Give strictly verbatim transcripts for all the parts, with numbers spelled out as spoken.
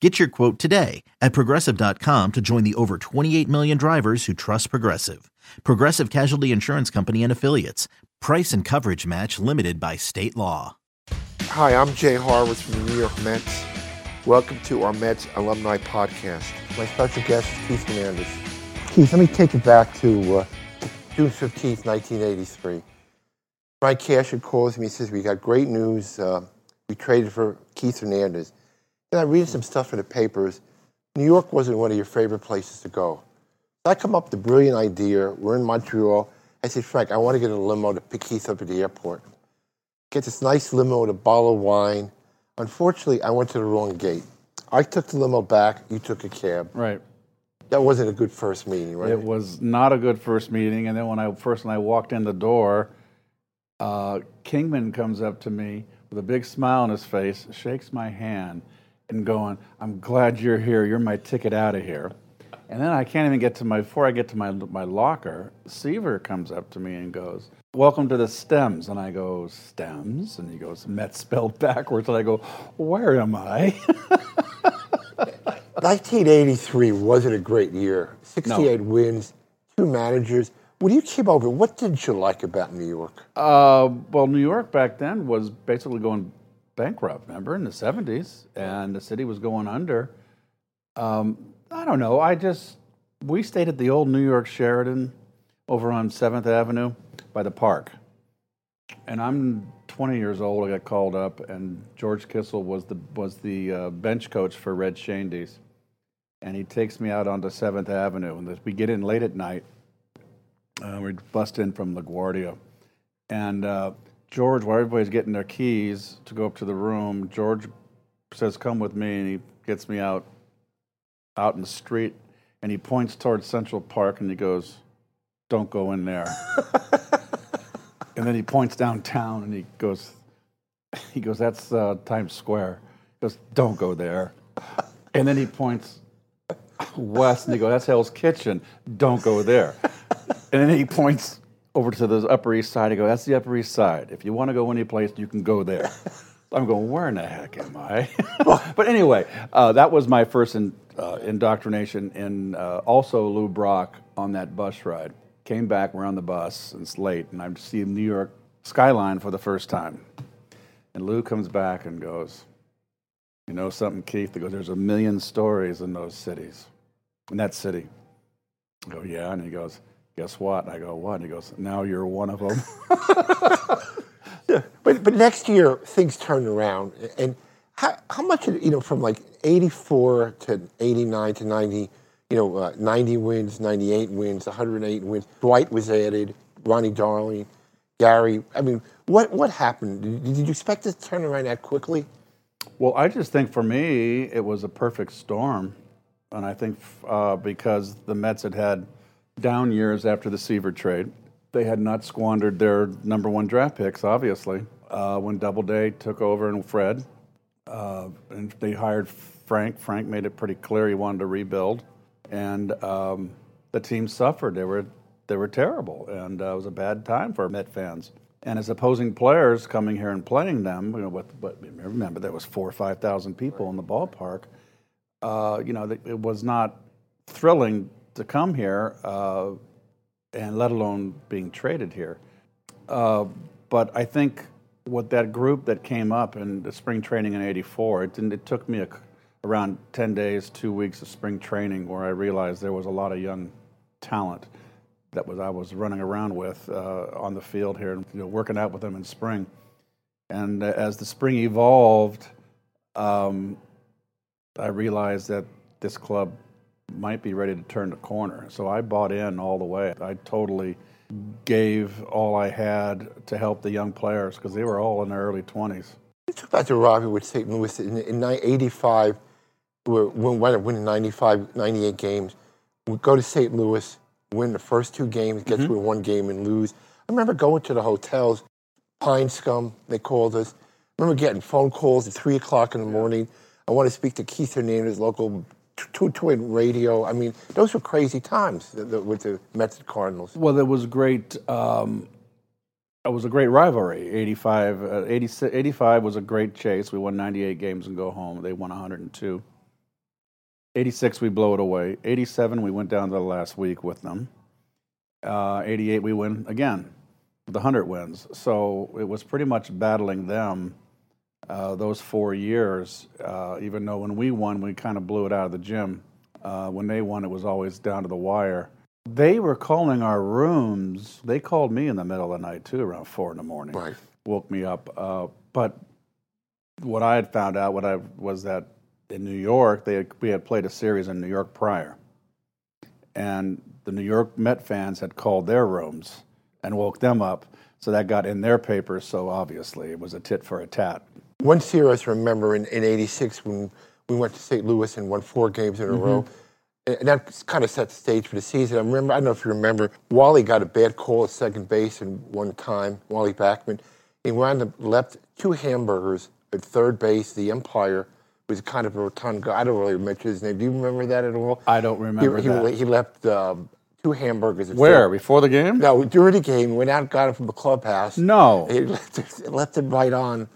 Get your quote today at Progressive dot com to join the over twenty-eight million drivers who trust Progressive. Progressive Casualty Insurance Company and Affiliates. Price and coverage match limited by state law. Hi, I'm Jay Harwood from the New York Mets. Welcome to our Mets Alumni Podcast. My special guest is Keith Hernandez. Keith, let me take you back to uh, June fifteenth, nineteen eighty-three. Mike Cashen calls me and says, we got great news. Uh, we traded for Keith Hernandez. And I read some stuff in the papers. New York wasn't one of your favorite places to go. I come up with a brilliant idea. We're in Montreal. I said, Frank, I want to get a limo to pick Keith up at the airport. Get this nice limo with a bottle of wine. Unfortunately, I went to the wrong gate. I took the limo back. You took a cab. Right. That wasn't a good first meeting, right? It was not a good first meeting. And then when I first when I walked in the door, uh, Kingman comes up to me with a big smile on his face, shakes my hand, and going, I'm glad you're here. You're my ticket out of here. And then I can't even get to my, before I get to my my locker, Seaver comes up to me and goes, welcome to the Stems. And I go, Stems? And he goes, Mets spelled backwards. And I go, where am I? nineteen eighty-three wasn't a great year. sixty-eight no. wins, two managers. When you came over, what did you like about New York? Uh, well, New York back then was basically going bankrupt, remember, in the seventies, and the city was going under. Um, I don't know. I just, we stayed at the old New York Sheraton over on seventh Avenue by the park. And I'm twenty years old. I got called up, and George Kissel was the was the uh, bench coach for Red Schoendienst. And he takes me out onto seventh Avenue, and we get in late at night. Uh, we bust in from LaGuardia. And uh, George, while everybody's getting their keys to go up to the room, George says, come with me, and he gets me out out in the street, and he points towards Central Park, and he goes, don't go in there. And then he points downtown, and he goes, he goes, that's uh, Times Square. He goes, don't go there. And then he points west, and he goes, that's Hell's Kitchen. Don't go there. And then he points over to the Upper East Side. I go, that's the Upper East Side. If you want to go any place, you can go there. I'm going, where in the heck am I? But anyway, uh, that was my first in, uh, indoctrination. And uh, also Lou Brock on that bus ride. Came back, we're on the bus, and it's late, and I see the New York skyline for the first time. And Lou comes back and goes, you know something, Keith? He goes, there's a million stories in those cities, in that city. I go, yeah, and he goes, guess what? I go, what? And he goes, now you're one of them. Yeah, but but next year, things turned around. And how how much, you know, from like eighty-four to eighty-nine to ninety, you know, uh, ninety wins, ninety-eight wins, one hundred eight wins. Dwight was added, Ronnie Darling, Gary. I mean, what, what happened? Did, did you expect this to turn around that quickly? Well, I just think for me, it was a perfect storm. And I think uh, because the Mets had had down years after the Seaver trade. They had not squandered their number one draft picks, obviously. Uh, when Doubleday took over and Fred, uh, and they hired Frank. Frank made it pretty clear he wanted to rebuild, and um, the team suffered. They were they were terrible, and uh, it was a bad time for Met fans. And as opposing players coming here and playing them, you know, what, what, remember there was four or five thousand people in the ballpark. Uh, you know, it was not thrilling to come here, uh, and let alone being traded here. Uh, but I think with that group that came up in the spring training in eighty-four, it, didn't, it took me a, around ten days, two weeks of spring training where I realized there was a lot of young talent that was I was running around with uh, on the field here and you know, working out with them in spring. And as the spring evolved, um, I realized that this club might be ready to turn the corner. So I bought in all the way. I totally gave all I had to help the young players because they were all in their early twenties. You took back to Roger with Saint Louis in, in eighty-five, we went and win ninety-five, ninety-eight games. We go to Saint Louis, win the first two games, get mm-hmm. to a one game and lose. I remember going to the hotels, Pine Scum, they called us. I remember getting phone calls at three o'clock in the morning. I want to speak to Keith Hernandez, local two-twin radio. I mean, those were crazy times the, the, with the Mets and Cardinals. Well, there was great... Um, it was a great rivalry. eighty-five, uh, eighty, eighty-five was a great chase. We won ninety-eight games and go home. They won one hundred two. eighty-six, we blow it away. eighty-seven, we went down to the last week with them. Uh, eighty-eight, we win again. The one hundred wins. So it was pretty much battling them uh, those four years, uh, even though when we won, we kind of blew it out of the gym. Uh, when they won, it was always down to the wire. They were calling our rooms. They called me in the middle of the night, too, around four in the morning. Right. Woke me up. Uh, but what I had found out what I was that in New York, they had, we had played a series in New York prior. And the New York Met fans had called their rooms and woke them up. So that got in their papers, so obviously it was a tit for a tat. One serious remember in, in eighty-six when we went to Saint Louis and won four games in a mm-hmm. row. And that kind of set the stage for the season. I remember, I don't know if you remember, Wally got a bad call at second base in one time, Wally Backman. He wound up left two hamburgers at third base. The umpire was kind of a rotund guy. I don't really mention his name. Do you remember that at all? I don't remember he, that. He, he left um, two hamburgers. At Where? Third. Before the game? No, during the game. Went out and got him from the clubhouse. No. He left, left him right on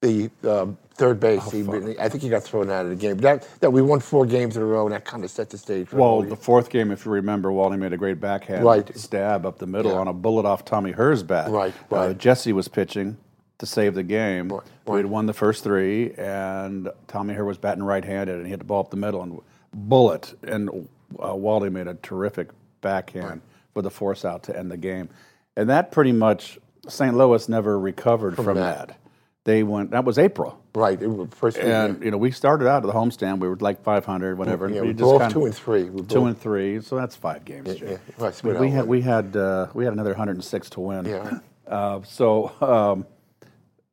the... Um, Third base. Oh, he, I think he got thrown out of the game. That, that we won four games in a row, and that kind of set the stage. For well, the fourth game, if you remember, Wally made a great backhand right. stab up the middle yeah. on a bullet off Tommy Herr's bat. Right, right. Uh, Jesse was pitching to save the game. Right, right. We had won the first three, and Tommy Herr was batting right-handed, and he hit the ball up the middle and bullet. And uh, Wally made a terrific backhand right. with a force out to end the game, and that pretty much Saint Louis never recovered from, from that. that. They went. That was April, right? It was first and year. You know, we started out at the homestand. We were like five hundred, whatever. Yeah, we, we both kind of, two and three. We two both. and three. So that's five games. Yeah, yeah. Right, we, we had we had uh, we had another one hundred six to win. Yeah. Uh, so um,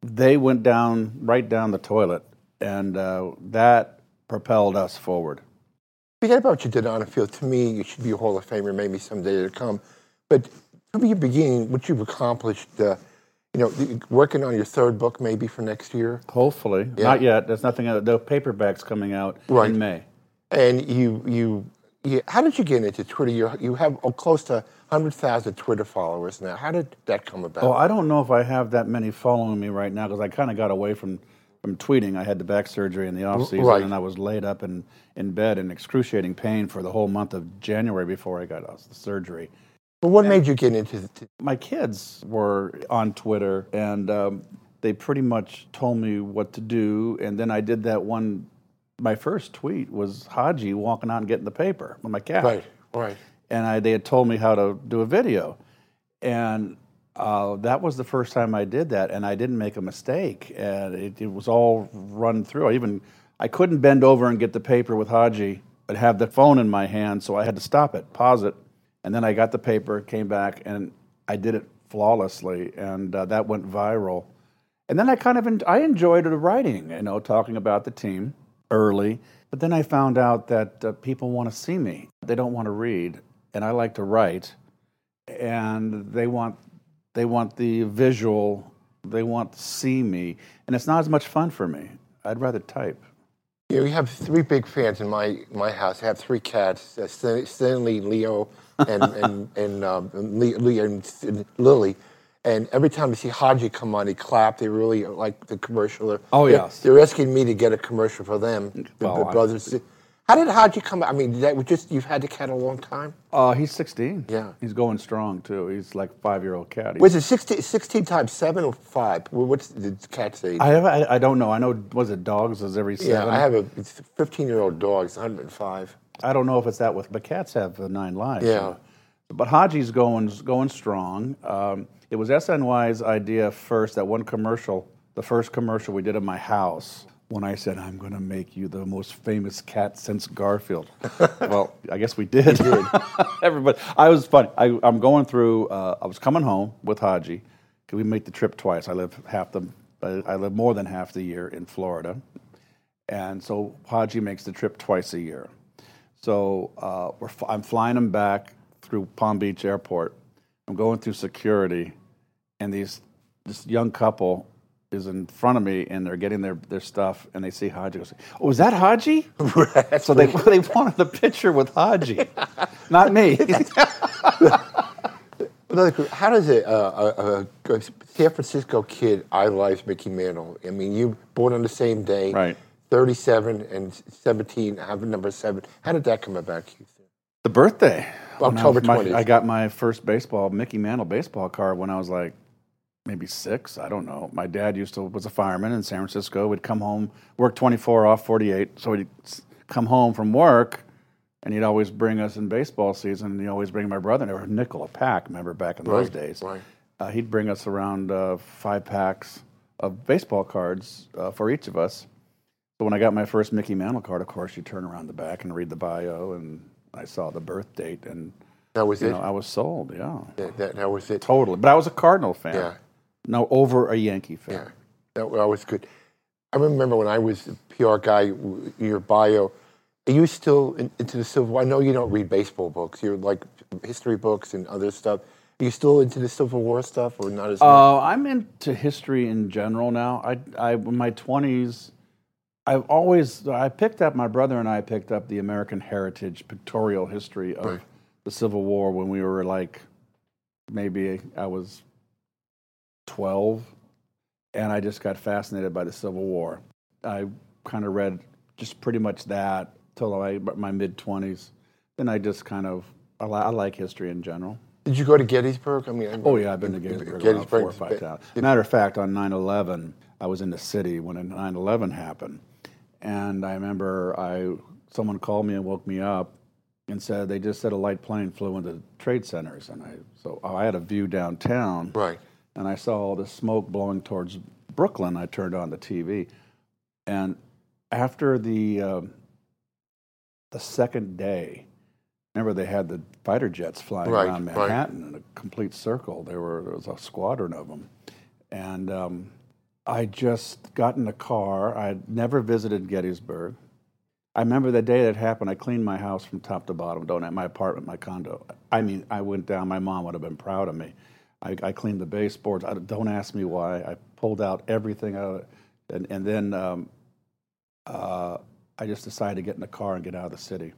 they went down right down the toilet, and uh, that propelled us forward. Forget about what you did on the field. To me, you should be a Hall of Famer, maybe someday to come. But from your beginning, what you've accomplished. Uh, You know, working on your third book maybe for next year? Hopefully. Yeah. Not yet. There's nothing out. The paperback's coming out right. in May. And you, you, you, how did you get into Twitter? You, you have oh, close to one hundred thousand Twitter followers now. How did that come about? Oh, I don't know if I have that many following me right now because I kind of got away from, from tweeting. I had the back surgery in the off season, right. and I was laid up in, in bed in excruciating pain for the whole month of January before I got uh, the surgery. But what and made you get into the... T- my kids were on Twitter, and um, they pretty much told me what to do, and then I did that one... My first tweet was Haji walking out and getting the paper with my cat. Right, right. And I, they had told me how to do a video, and uh, that was the first time I did that, and I didn't make a mistake, and it, it was all run through. I even... I couldn't bend over and get the paper with Haji, but have the phone in my hand, so I had to stop it, pause it. And then I got the paper, came back, and I did it flawlessly, and uh, that went viral. And then I kind of en- I enjoyed the writing, you know, talking about the team early. But then I found out that uh, people want to see me; they don't want to read, and I like to write, and they want they want the visual, they want to see me, and it's not as much fun for me. I'd rather type. Yeah, we have three big fans in my, my house. I have three cats: uh, Stanley, Leo. and and and, um, and, Lee, Lee and, and Lily, and every time they see Haji come on, they clap. They really like the commercial. Oh they're, yes, they're asking me to get a commercial for them. Well, the, the brothers. I, How did Haji come? I mean, that was just you've had the cat a long time. Uh he's sixteen. Yeah, he's going strong too. He's like a five-year-old cat. He's, was it sixteen, sixteen times seven or five? What's the cat's age? I have. I, I don't know. I know. Was it dogs? Is every seven? Yeah, I have a fifteen-year-old dog. It's one hundred five. I don't know if it's that with, but cats have the nine lives. Yeah. So. But Haji's going going strong. Um, it was S N Y's idea first, that one commercial, the first commercial we did in my house, when I said, I'm going to make you the most famous cat since Garfield. Well, I guess we did. We did. Everybody, I was funny. I, I'm going through, uh, I was coming home with Haji. We make the trip twice. I live half the, I live more than half the year in Florida. And so Haji makes the trip twice a year. So uh, we're f- I'm flying him back through Palm Beach Airport. I'm going through security, and these this young couple is in front of me, and they're getting their, their stuff, and they see Haji. Goes, oh, is that Haji? Right. So they they wanted the picture with Haji, not me. How does a, a, a, a San Francisco kid idolize Mickey Mantle? I mean, you born on the same day, right? thirty-seven and seventeen, having number seven. How did that come about, Keith? The birthday. October twentieth. I got my first baseball, Mickey Mantle baseball card when I was like maybe six. I don't know. My dad used to was a fireman in San Francisco. We'd come home, work twenty-four, off forty-eight. So he'd come home from work, and he'd always bring us in baseball season. And he'd always bring my brother, and they were a nickel a pack, remember, back in right, those days. Right. Uh, he'd bring us around uh, five packs of baseball cards uh, for each of us. So when I got my first Mickey Mantle card, of course, you turn around the back and read the bio, and I saw the birth date, and that was it. Know, I was sold. Yeah, that, that, that was it. Totally, but I was a Cardinal fan. Yeah, no, over a Yankee fan. Yeah, that, that was good. I remember when I was a P R guy. Your bio. Are you still in, into the Civil War? I know you don't read baseball books. You're like history books and other stuff. Are you still into the Civil War stuff, or not as much? Uh, I'm into history in general now. I, I, in my twenties. I've always, I picked up, my brother and I picked up the American Heritage pictorial history of right. the Civil War when we were like, maybe I was twelve, and I just got fascinated by the Civil War. I kind of read just pretty much that till I, my mid-twenties. Then I just kind of, I, li- I like history in general. Did you go to Gettysburg? I mean, I, oh yeah, I've been to Gettysburg, Gettysburg four or five times. Matter of fact, on nine eleven, I was in the city when nine eleven happened. And I remember I someone called me and woke me up and said, they just said a light plane flew into the trade centers. And I so I had a view downtown. Right. And I saw all this smoke blowing towards Brooklyn. I turned on the T V. And after the uh, the second day, remember they had the fighter jets flying right, around Manhattan right. in a complete circle. There, were, there was a squadron of them. And... Um, I just got in a car. I had never visited Gettysburg. I remember the day that happened, I cleaned my house from top to bottom, don't I? My apartment, my condo. I mean, I went down. My mom would have been proud of me. I, I cleaned the baseboards. I, don't ask me why. I pulled out everything out of it. And, and then um, uh, I just decided to get in the car and get out of the city.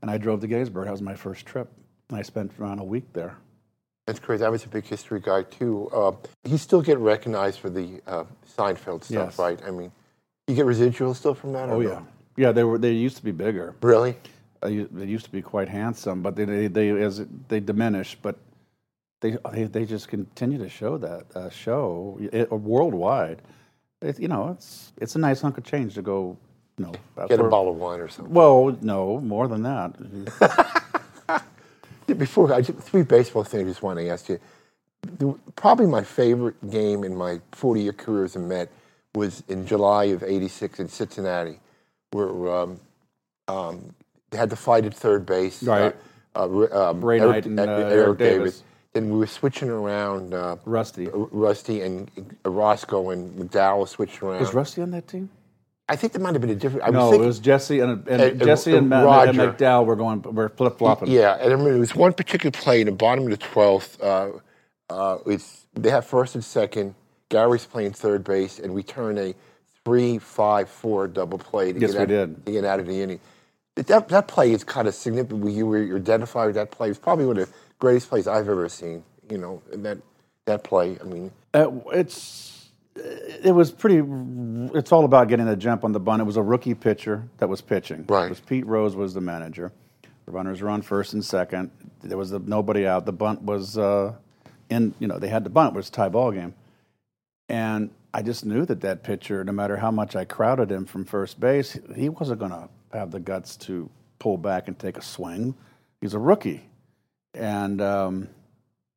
And I drove to Gettysburg. That was my first trip. And I spent around a week there. That's crazy. I was a big history guy, too. Uh, you still get recognized for the uh, Seinfeld stuff, yes. right? I mean, you get residual still from that? Oh, yeah. Know? Yeah, they were. They used to be bigger. Really? Uh, you, they used to be quite handsome, but they they, they as they diminish, but they, they they just continue to show that uh, show it, worldwide. It, you know, it's it's a nice hunk of change to go, you know. Get for, a bottle of wine or something. Well, no, more than that. Before, I just, three baseball things I just want to ask you. The, probably my favorite game in my forty-year career as a Met was in July of eighty-six in Cincinnati, where um, um, they had the fight at third base. Right. Uh, uh, um, Ray Eric, Knight and uh, Eric, Eric Davis. Davis. And we were switching around. Uh, Rusty. Rusty and uh, Roscoe and McDowell switched around. Was Rusty on that team? I think there might have been a different. I no, it was Jesse and, and, and Jesse and, and, Roger. and McDowell were going were flip flopping. Yeah, and I remember it was one particular play in the bottom of the twelfth. Uh, uh, it's they have first and second. Gary's playing third base, and we turn a three five four double play to yes, get out, we did. To get out of the inning. That that play is kind of significant. You were identified with that play. It's probably one of the greatest plays I've ever seen. You know, and that that play. I mean, uh, it's. It was pretty, it's all about getting the jump on the bunt. It was a rookie pitcher that was pitching. Right. It was Pete Rose was the manager. The runners were on first and second. There was a, nobody out. The bunt was uh, in, you know, they had the bunt. It was a tie ball game. And I just knew that that pitcher, no matter how much I crowded him from first base, he wasn't going to have the guts to pull back and take a swing. He's a rookie. And... Um,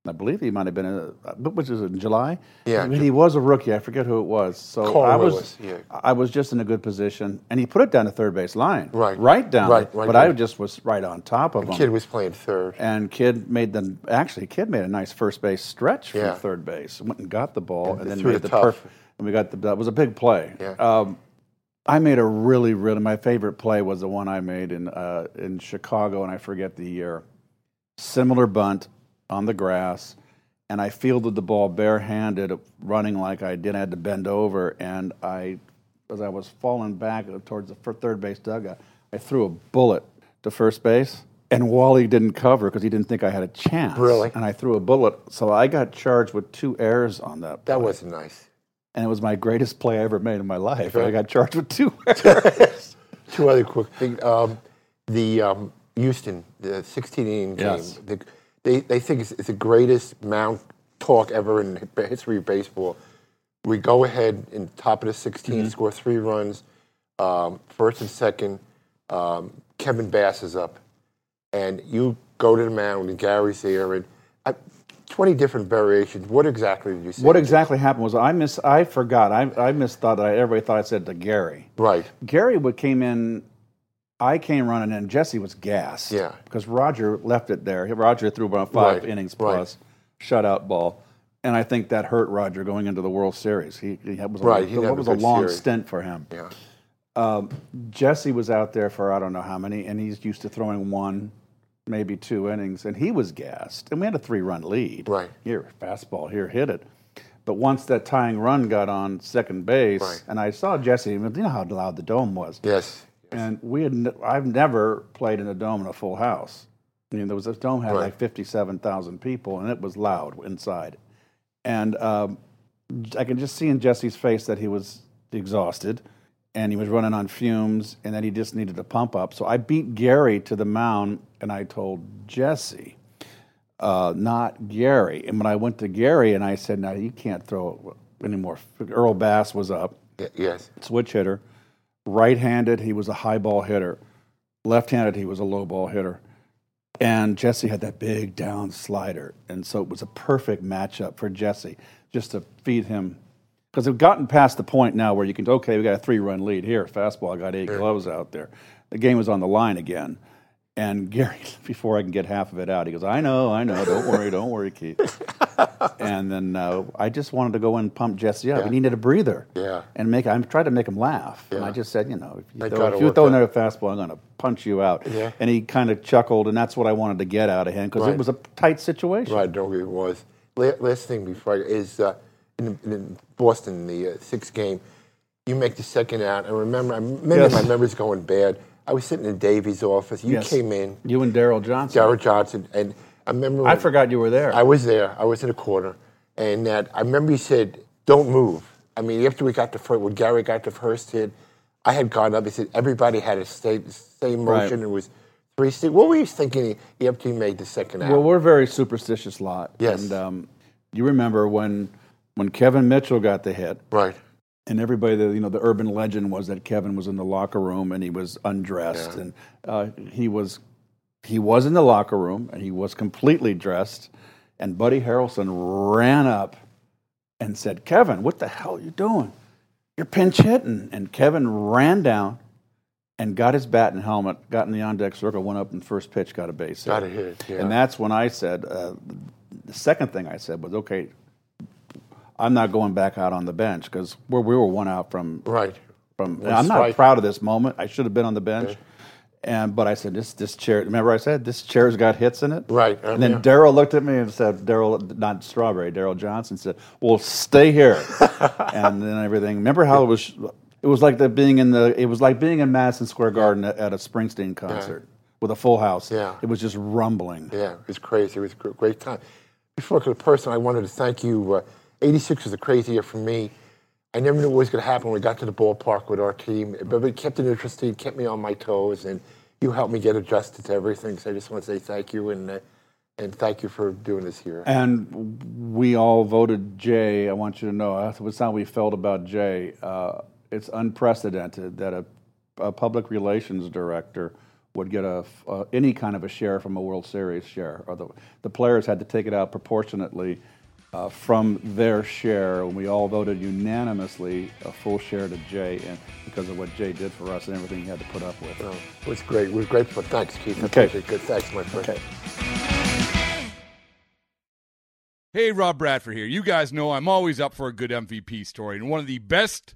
I believe he might have been, a, which was in July. Yeah, I mean, he was a rookie. I forget who it was. So I was, yeah. I was just in a good position, and he put it down the third base line, right, right down. Right, right but down. I just was right on top of and him. Kid was playing third, and Kid made the actually Kid made a nice first base stretch yeah. from third base, went and got the ball, and, and then made the perfect. And we got the that was a big play. Yeah. Um, I made a really, really my favorite play was the one I made in uh, in Chicago, and I forget the year. Similar bunt. On the grass, and I fielded the ball barehanded, running like I did. I had to bend over, and I, as I was falling back towards the third base dugout, I threw a bullet to first base, and Wally didn't cover because he didn't think I had a chance. Really? And I threw a bullet, so I got charged with two errors on that play. That wasn't nice. And it was my greatest play I ever made in my life. Right. I got charged with two errors. Two other quick things. Um, the um, Houston, the sixteen-inning game, yes. the, they, they think it's, it's the greatest mound talk ever in the history of baseball. We go ahead in top of the sixteen, mm-hmm. score three runs, um, first and second. Um, Kevin Bass is up. And you go to the mound and Gary's there, and I, twenty different variations. What exactly did you say? What exactly happened was I mis- I forgot. I I misthought that. I, everybody thought I said to Gary. Right. Gary would came in. I came running in. Jesse was gassed. Yeah. Because Roger left it there. Roger threw about five right. innings plus, right. shutout ball, and I think that hurt Roger going into the World Series. He, he was a, right. He was a, a long series. stint for him. Yeah. Um, Jesse was out there for I don't know how many, and he's used to throwing one, maybe two innings, and he was gassed. And we had a three-run lead. Right. Here, fastball, here, hit it. But once that tying run got on second base, right. and I saw Jesse, you know how loud the dome was. Yes. And we had, I've never played in a dome in a full house. I mean, there was, this dome had right. like fifty-seven thousand people, and it was loud inside. And um, I can just see in Jesse's face that he was exhausted, and he was running on fumes, and then he just needed a pump up. So I beat Gary to the mound, and I told Jesse, uh, not Gary. And when I went to Gary, and I said, now, you can't throw anymore. Earl Bass was up. Yes. Switch hitter. Right-handed, he was a high ball hitter. Left-handed, he was a low ball hitter. And Jesse had that big down slider. And so it was a perfect matchup for Jesse just to feed him. Because they've gotten past the point now where you can, okay, we got a three-run lead here. Fastball, I got eight gloves out there. The game was on the line again. And Gary, before I can get half of it out, he goes, I know, I know, don't worry, don't worry, Keith. And then uh, I just wanted to go in and pump Jesse up. Yeah. He needed a breather. Yeah. And make I tried to make him laugh. Yeah. And I just said, you know, if you throw, if you throw another fastball, I'm going to punch you out. Yeah. And he kind of chuckled, and that's what I wanted to get out of him because right. it was a tight situation. Right, don't it was. Last thing before I is... Uh, In, in Boston, the uh, sixth game, you make the second out. I remember, I remember yes. my memory's going bad. I was sitting in Davy's office. You yes. came in. You and Daryl Johnson. Daryl Johnson, and I remember. I forgot you were there. I was there. I was in a corner, and that I remember you said, "Don't move." I mean, after we got the first, when Gary got the first hit, I had gone up. He said everybody had a same same motion. Right. It was. Three. What were you thinking after you made the second out? Well, we're a very superstitious lot. Yes, and um, you remember when. When Kevin Mitchell got the hit, right, and everybody, you know, the urban legend was that Kevin was in the locker room and he was undressed, yeah. and uh, he was he was in the locker room and he was completely dressed, and Buddy Harrelson ran up and said, "Kevin, what the hell are you doing? You're pinch hitting." And Kevin ran down and got his bat and helmet, got in the on-deck circle, went up and first pitch, got a base hit. Got a hit, yeah. And that's when I said uh, the second thing I said was, "Okay, I'm not going back out on the bench because we were one out from right. From I'm not right. proud of this moment. I should have been on the bench, yeah. and but I said this this chair. Remember I said this chair's got hits in it. Right. And um, then yeah. Daryl looked at me and said, Daryl, not Strawberry, Daryl Johnson said, "Well, stay here." And then everything. Remember how it was? It was like the being in the. It was like being in Madison Square Garden at, at a Springsteen concert yeah. with a full house. Yeah. It was just rumbling. Yeah, it was crazy. It was a great time. Before I could person, I wanted to thank you. Uh, eighty-six was a crazy year for me. I never knew what was going to happen when we got to the ballpark with our team. But it kept it interesting, kept me on my toes, and you helped me get adjusted to everything. So I just want to say thank you, and uh, and thank you for doing this here. And we all voted Jay. I want you to know that's how we felt about Jay. Uh, it's unprecedented that a, a public relations director would get a uh, any kind of a share from a World Series share. Or the, the players had to take it out proportionately. Uh, from their share, we all voted unanimously a full share to Jay, and because of what Jay did for us and everything he had to put up with. Oh, it was great. We were grateful. Thanks, Keith. Okay. Good. Thanks, my friend. Okay. Hey, Rob Bradford here. You guys know I'm always up for a good M V P story, and one of the best